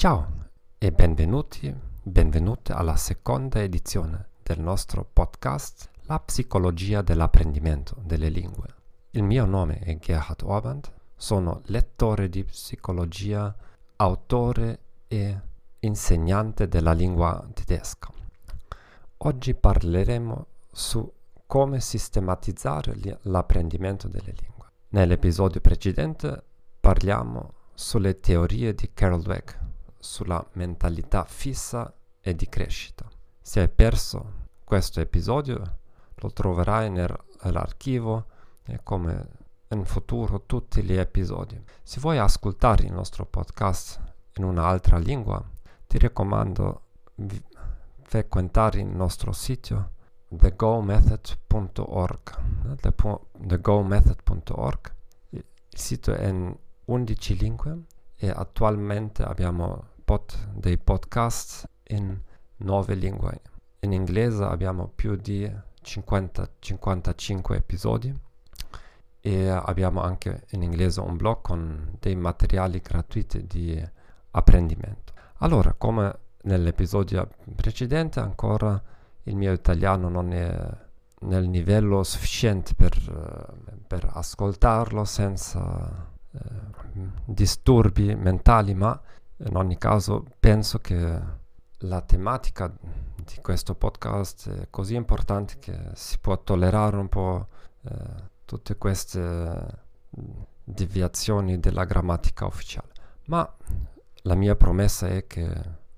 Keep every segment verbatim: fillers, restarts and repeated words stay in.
Ciao e benvenuti, benvenute alla seconda edizione del nostro podcast La psicologia dell'apprendimento delle lingue. Il mio nome è Gerhard Ohrband, sono lettore di psicologia, autore e insegnante della lingua tedesca. Oggi parleremo su come sistematizzare l'apprendimento delle lingue. Nell'episodio precedente parliamo sulle teorie di Carol Dweck, sulla mentalità fissa e di crescita. Se hai perso questo episodio lo troverai nell'archivo e come in futuro tutti gli episodi. Se vuoi ascoltare il nostro podcast in un'altra lingua, ti raccomando di frequentare il nostro sito the go method punto org. the go method punto org. Il sito è in undici lingue e attualmente abbiamo pot dei podcast in nove lingue. In inglese abbiamo più di cinquanta cinquantacinque episodi e abbiamo anche in inglese un blog con dei materiali gratuiti di apprendimento. Allora, come nell'episodio precedente, ancora il mio italiano non è nel livello sufficiente per, per ascoltarlo senza eh, disturbi mentali, ma in ogni caso penso che la tematica di questo podcast è così importante che si può tollerare un po' eh, tutte queste deviazioni della grammatica ufficiale. Ma la mia promessa è che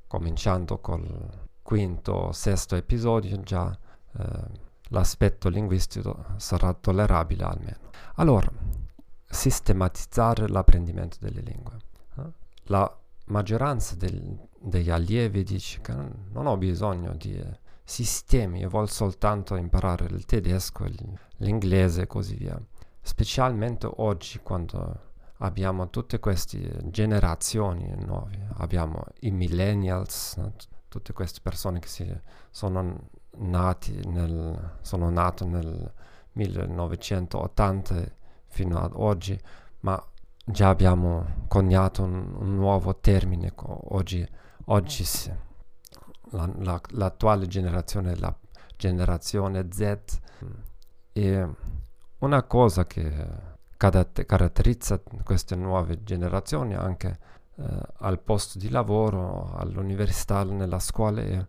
cominciando col quinto o sesto episodio già eh, l'aspetto linguistico sarà tollerabile almeno. Allora, sistematizzare l'apprendimento delle lingue. Eh? La maggioranza del, degli allievi dice che non ho bisogno di eh, sistemi, io voglio soltanto imparare il tedesco, il, l'inglese e così via. Specialmente oggi, quando abbiamo tutte queste generazioni nuove, abbiamo i millennials, no? T- tutte queste persone che si sono nati nel sono nato nel millenovecentottanta fino ad oggi, ma già abbiamo coniato un, un nuovo termine oggi oggi sì. la, la, l'attuale generazione, la generazione Z, e una cosa che caratterizza queste nuove generazioni anche eh, al posto di lavoro, all'università, nella scuola, è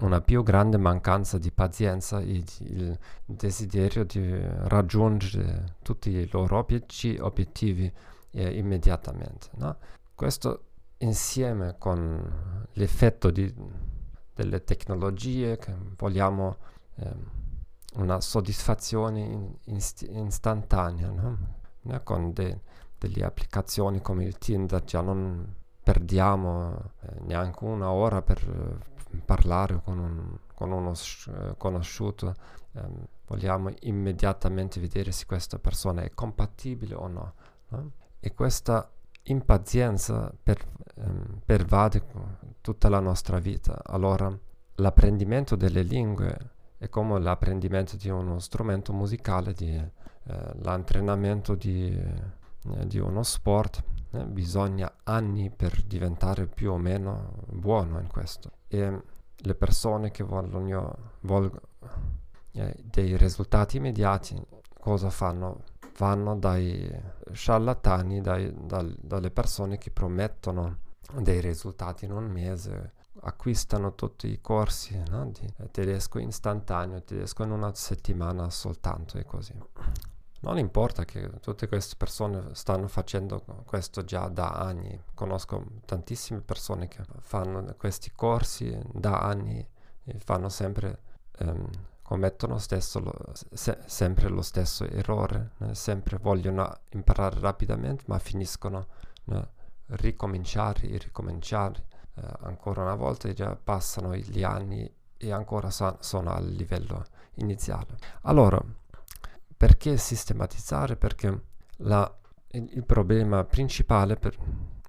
una più grande mancanza di pazienza e di, il desiderio di raggiungere tutti i loro obiettivi, obiettivi eh, immediatamente, no? Questo insieme con l'effetto di, delle tecnologie, che vogliamo eh, una soddisfazione in, inst- istantanea, no? No, con de- delle applicazioni come il Tinder già non perdiamo eh, neanche una ora per eh, parlare con, un, con uno sh- conosciuto, eh, vogliamo immediatamente vedere se questa persona è compatibile o no, no? E questa impazienza per, ehm, pervade tutta la nostra vita. Allora, l'apprendimento delle lingue è come l'apprendimento di uno strumento musicale, di, eh, l'allenamento di, eh, di uno sport. Eh, bisogna anni per diventare più o meno buono in questo. E le persone che vogliono, vogliono eh, dei risultati immediati, cosa fanno? Vanno dai sciarlatani, dai, dal, dalle persone che promettono dei risultati in un mese. Acquistano tutti i corsi, no? Di tedesco istantaneo, tedesco in una settimana soltanto e così. Non importa che tutte queste persone stanno facendo questo già da anni. Conosco tantissime persone che fanno questi corsi da anni e fanno sempre, ehm, commettono stesso lo, se, sempre lo stesso errore, né? Sempre vogliono imparare rapidamente ma finiscono, né? ricominciare e ricominciare Uh, ancora una volta, e già passano gli anni e ancora sa- sono al livello iniziale. Allora, perché sistematizzare? Perché la, il, il problema principale per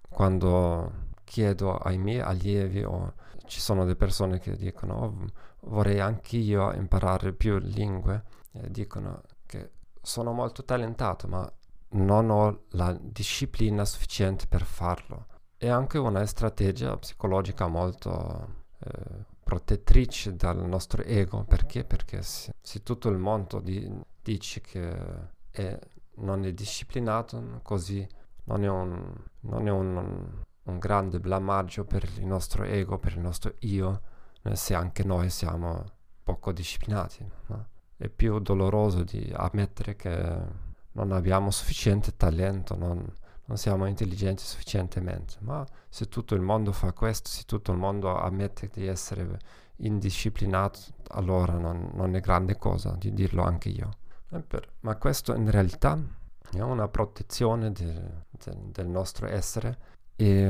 quando chiedo ai miei allievi, o ci sono delle persone che dicono oh, vorrei anch'io imparare più lingue, eh, dicono che sono molto talentato ma non ho la disciplina sufficiente per farlo. è anche una strategia psicologica molto eh, protettrice dal nostro ego. Perché? Perché se, se tutto il mondo di, dice che è, non è disciplinato, così non è un, non è un, un, un grande blamaggio per il nostro ego, per il nostro io, eh, se anche noi siamo poco disciplinati, no? È più doloroso di ammettere che non abbiamo sufficiente talento, non, non siamo intelligenti sufficientemente. Ma se tutto il mondo fa questo, se tutto il mondo ammette di essere indisciplinato, allora non, non è grande cosa di dirlo anche io. Ma questo in realtà è una protezione de, de, del nostro essere e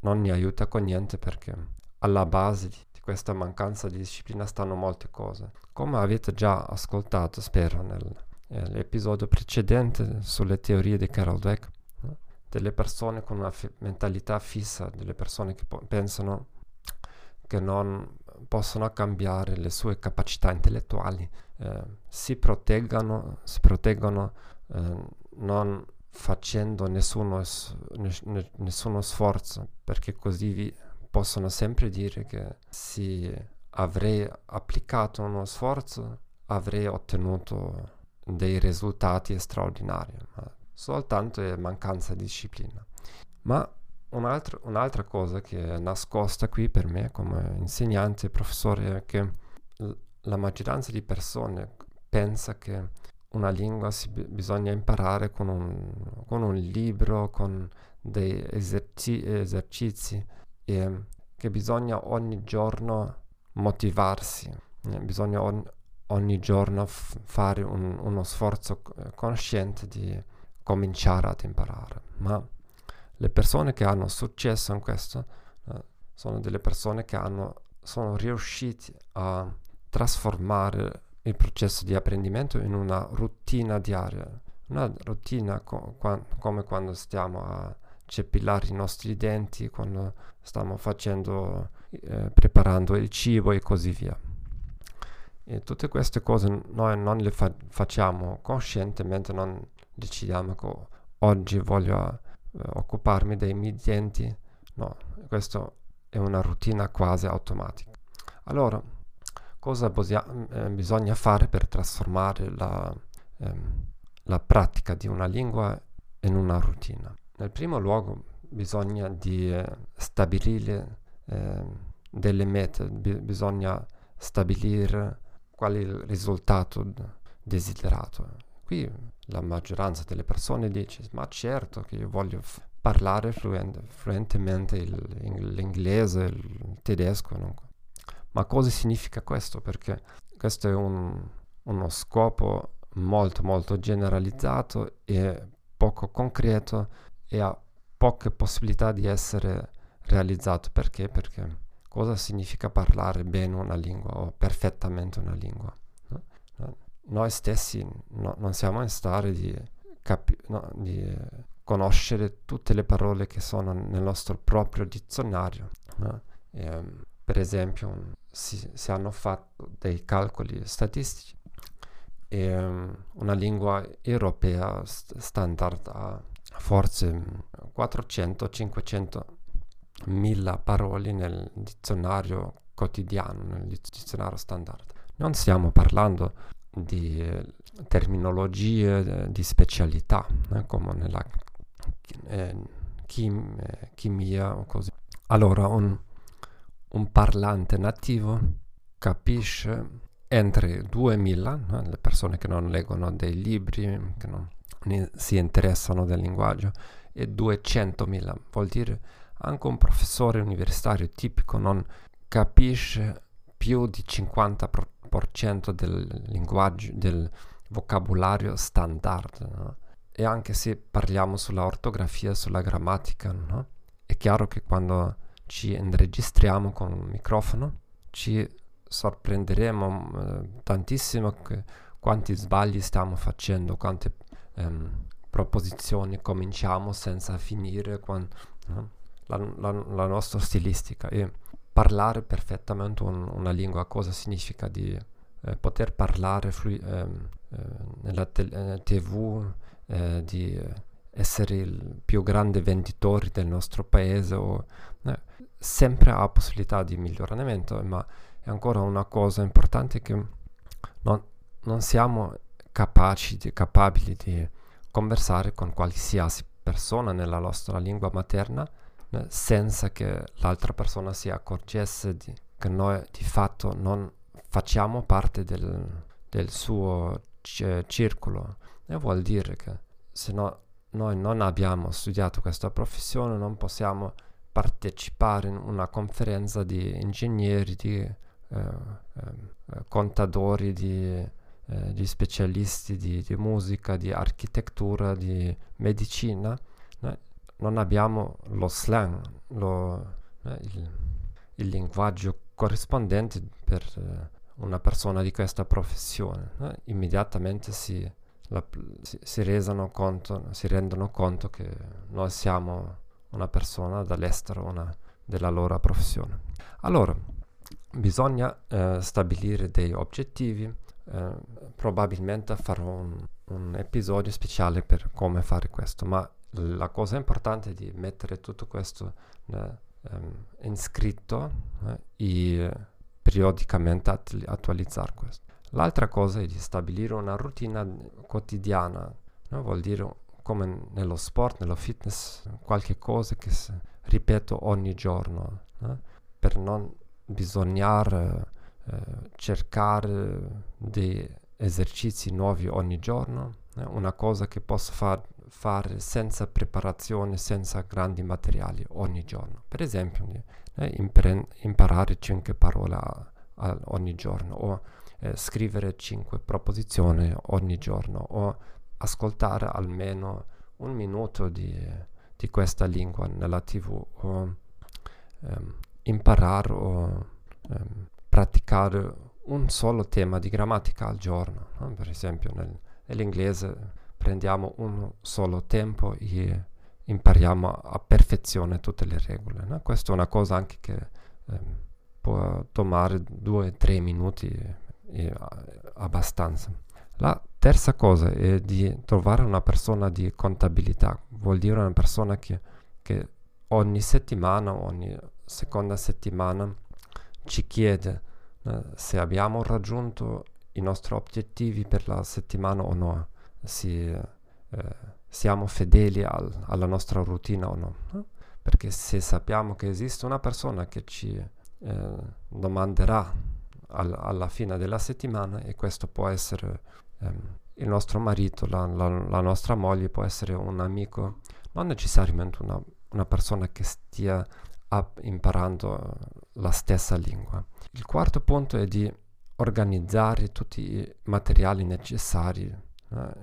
non mi aiuta con niente, perché alla base di questa mancanza di disciplina stanno molte cose. Come avete già ascoltato, spero, nel l'episodio precedente sulle teorie di Carol Dweck, no? Delle persone con una f- mentalità fissa, delle persone che po- pensano che non possono cambiare le sue capacità intellettuali, eh, si proteggano, si proteggono eh, non facendo nessuno, s- ne- nessuno sforzo, perché così vi possono sempre dire che se avrei applicato uno sforzo avrei ottenuto dei risultati straordinari, ma soltanto è mancanza di disciplina. Ma un'altra, un'altra cosa che è nascosta qui per me come insegnante e professore è che l- la maggioranza di persone pensa che una lingua si b- bisogna imparare con un, con un libro, con dei eserci- esercizi, e che bisogna ogni giorno motivarsi, eh, bisogna ogni ogni giorno f- fare un, uno sforzo eh, consciente di cominciare ad imparare. Ma le persone che hanno successo in questo eh, sono delle persone che hanno, sono riusciti a trasformare il processo di apprendimento in una routine diaria, una routine co- qua- come quando stiamo a cepillare i nostri denti, quando stiamo facendo eh, preparando il cibo e così via. E tutte queste cose noi non le fa- facciamo conscientemente, non decidiamo che oggi voglio eh, occuparmi dei miei denti. No, questa è una routine quasi automatica. Allora, cosa bosia- eh, bisogna fare per trasformare la, ehm, la pratica di una lingua in una routine? Nel primo luogo bisogna di, eh, stabilire eh, delle mete, b- bisogna stabilire qual è il risultato desiderato. Qui la maggioranza delle persone dice: ma certo che io voglio f- parlare fluente, fluentemente il, il, l'inglese, il tedesco. Non... Ma cosa significa questo? Perché questo è un, uno scopo molto molto generalizzato e poco concreto, e ha poche possibilità di essere realizzato. Perché? Perché cosa significa parlare bene una lingua o perfettamente una lingua? No? Noi stessi no, non siamo in stare di, capi- no, di conoscere tutte le parole che sono nel nostro proprio dizionario. No? E, per esempio, si, si hanno fatto dei calcoli statistici e um, una lingua europea st- standard ha forse quattrocento cinquecento mille parole nel dizionario quotidiano, nel dizionario standard. Non stiamo parlando di eh, terminologie, di specialità, eh, come nella eh, chim- eh, chimia o così. Allora un, un parlante nativo capisce entro duemila, eh, le persone che non leggono dei libri, che non si interessano del linguaggio, e duecentomila. Vuol dire anche un professore universitario tipico non capisce più di cinquanta per cento del linguaggio, del vocabolario standard, no? E anche se parliamo sulla ortografia, sulla grammatica, no? È chiaro che quando ci registriamo con un microfono ci sorprenderemo eh, tantissimo che quanti sbagli stiamo facendo, quante ehm, proposizioni cominciamo senza finire, quando, no? La, la, la nostra stilistica. E parlare perfettamente un, una lingua cosa significa? Di eh, poter parlare flu- eh, eh, nella te- eh, tv, eh, di essere il più grande venditore del nostro paese, o, eh, sempre ha possibilità di miglioramento, ma è ancora una cosa importante che non, non siamo capaci, di, capabili di conversare con qualsiasi persona nella nostra lingua materna, eh, senza che l'altra persona si accorgesse di, che noi di fatto non facciamo parte del, del suo c- circolo. E vuol dire che se no, noi non abbiamo studiato questa professione, non possiamo partecipare in una conferenza di ingegneri, di eh, eh, contatori, di, eh, di specialisti di, di musica, di architettura, di medicina. Noi non abbiamo lo slang, lo, eh, il, il linguaggio corrispondente per eh, una persona di questa professione. Eh? Immediatamente si... La, si, si, resano conto, si rendono conto che noi siamo una persona dall'estero, una, della loro professione. Allora, bisogna eh, stabilire dei obiettivi. Eh, probabilmente farò un, un episodio speciale per come fare questo, ma la cosa importante è di mettere tutto questo eh, in scritto eh, e periodicamente att- attualizzare questo. L'altra cosa è di stabilire una routine quotidiana, no? Vuol dire come nello sport, nello fitness, qualche cosa che ripeto ogni giorno, no? Per non bisognare eh, cercare degli esercizi nuovi ogni giorno, no? Una cosa che posso far, fare senza preparazione, senza grandi materiali ogni giorno. Per esempio, eh, impre- imparare cinque parole a, a ogni giorno, o Eh, scrivere cinque proposizioni ogni giorno, o ascoltare almeno un minuto di, di questa lingua nella tivù, o ehm, imparare o ehm, praticare un solo tema di grammatica al giorno, no? Per esempio nel, nell'inglese prendiamo un solo tempo e impariamo a perfezione tutte le regole, no? Questa è una cosa anche che ehm, può tomare due o tre minuti abbastanza. La terza cosa è di trovare una persona di contabilità, vuol dire una persona che, che ogni settimana, ogni seconda settimana ci chiede eh, se abbiamo raggiunto i nostri obiettivi per la settimana o no, se eh, siamo fedeli al, alla nostra routine o no, eh? Perché se sappiamo che esiste una persona che ci eh, domanderà alla fine della settimana, e questo può essere ehm, il nostro marito, la, la, la nostra moglie, può essere un amico, non necessariamente una, una persona che stia ap- imparando la stessa lingua. Il quarto punto è di organizzare tutti i materiali necessari, eh,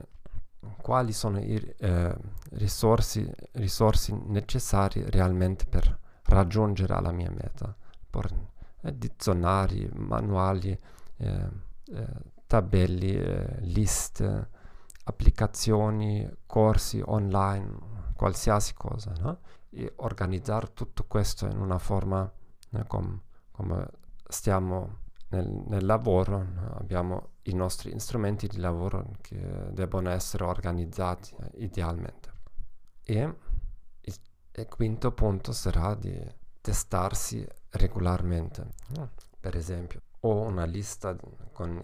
quali sono i eh, risorsi, risorsi necessari realmente per raggiungere la mia meta. Por- dizionari, manuali, eh, eh, tabelli, eh, liste, applicazioni, corsi online, qualsiasi cosa, no? E organizzare tutto questo in una forma eh, com, come stiamo nel, nel lavoro, no? Abbiamo i nostri strumenti di lavoro che devono essere organizzati eh, idealmente. E il, il quinto punto sarà di testarsi regolarmente. Per esempio, ho una lista con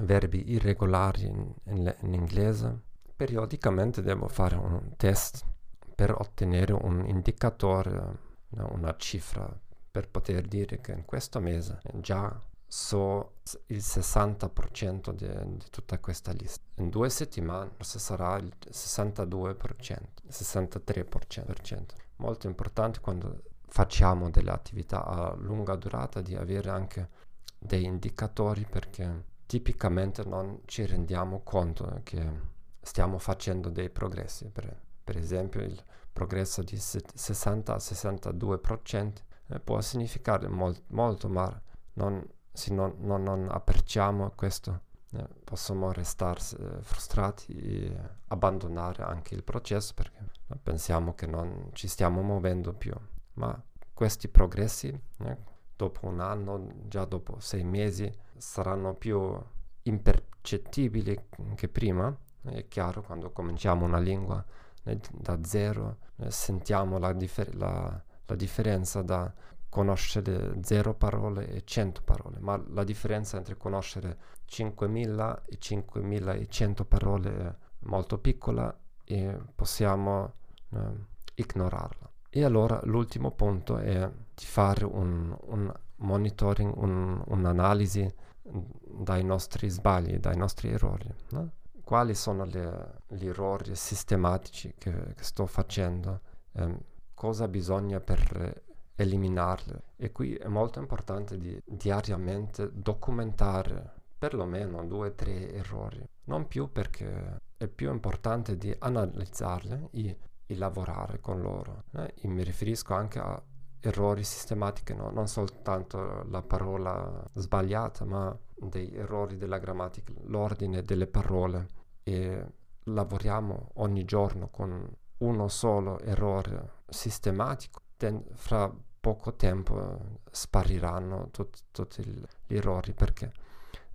verbi irregolari in, in, in inglese. Periodicamente devo fare un test per ottenere un indicatore, una cifra, per poter dire che in questo mese già so il sessanta per cento di, di tutta questa lista. In due settimane forse sarà il sessantadue per cento, sessantatré per cento. Molto importante quando facciamo delle attività a lunga durata di avere anche dei indicatori, perché tipicamente non ci rendiamo conto che stiamo facendo dei progressi. Per, per esempio, il progresso di sessanta a sessantadue per cento eh, può significare mol- molto, ma non, se non, non, non apprezziamo questo eh, possiamo restare eh, frustrati e abbandonare anche il processo, perché pensiamo che non ci stiamo muovendo più. Ma questi progressi, eh, dopo un anno, già dopo sei mesi, saranno più impercettibili che prima. È chiaro, quando cominciamo una lingua da zero, sentiamo la, differ- la, la differenza da conoscere zero parole e cento parole, ma la differenza entre conoscere cinquemila e cinquemilacento parole è molto piccola e possiamo eh, ignorarla. E allora l'ultimo punto è di fare un, un monitoring, un, un'analisi dai nostri sbagli, dai nostri errori, no? Quali sono le, gli errori sistematici che, che sto facendo, eh, cosa bisogna per eliminarli. E qui è molto importante di diariamente documentare perlomeno due o tre errori, non più, perché è più importante di analizzarli e, e lavorare con loro. Eh? E mi riferisco anche a errori sistematici, no? Non soltanto la parola sbagliata, ma dei errori della grammatica, l'ordine delle parole. E lavoriamo ogni giorno con uno solo errore sistematico, ten- fra poco tempo spariranno tut- tutti gli errori, perché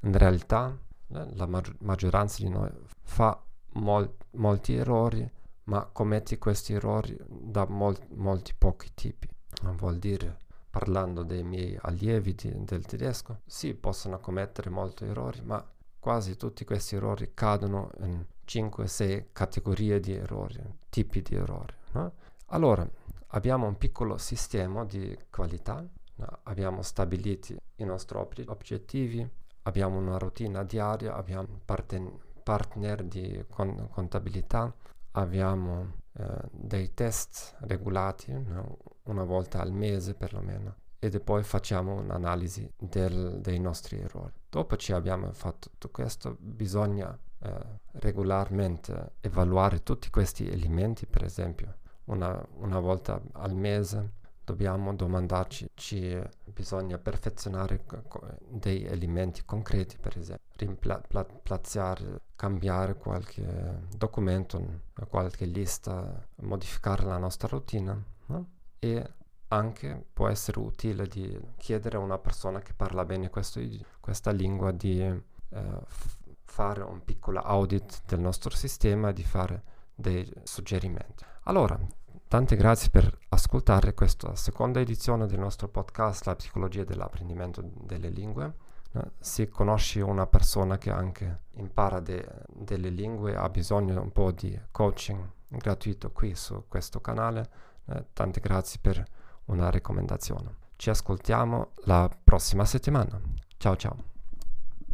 in realtà eh, la maggi- maggioranza di noi fa mol- molti errori, ma commette questi errori da mol- molti pochi tipi. Non vuol dire, parlando dei miei allievi di, del tedesco, sì, possono commettere molti errori, ma quasi tutti questi errori cadono in cinque sei categorie di errori, tipi di errori, no? Allora, abbiamo un piccolo sistema di qualità, no? Abbiamo stabiliti i nostri ob- obiettivi, abbiamo una routine diaria, abbiamo un parten- partner di con- contabilità, abbiamo eh, dei test regolati, no? Una volta al mese perlomeno, ed poi facciamo un'analisi del, dei nostri errori. Dopo ci abbiamo fatto tutto questo, bisogna eh, regolarmente evaluare tutti questi elementi. Per esempio, una, una volta al mese dobbiamo domandarci ci bisogna perfezionare dei elementi concreti, per esempio rimpiazzare, cambiare qualche documento, qualche lista, modificare la nostra routine, no? E anche può essere utile di chiedere a una persona che parla bene questo, questa lingua di eh, f- fare un piccolo audit del nostro sistema e di fare dei suggerimenti. Allora, tante grazie per ascoltare questa seconda edizione del nostro podcast La psicologia dell'apprendimento delle lingue. Se conosci una persona che anche impara de- delle lingue e ha bisogno un po' di coaching gratuito qui su questo canale, Eh, tante grazie per una raccomandazione. Ci ascoltiamo la prossima settimana. Ciao ciao.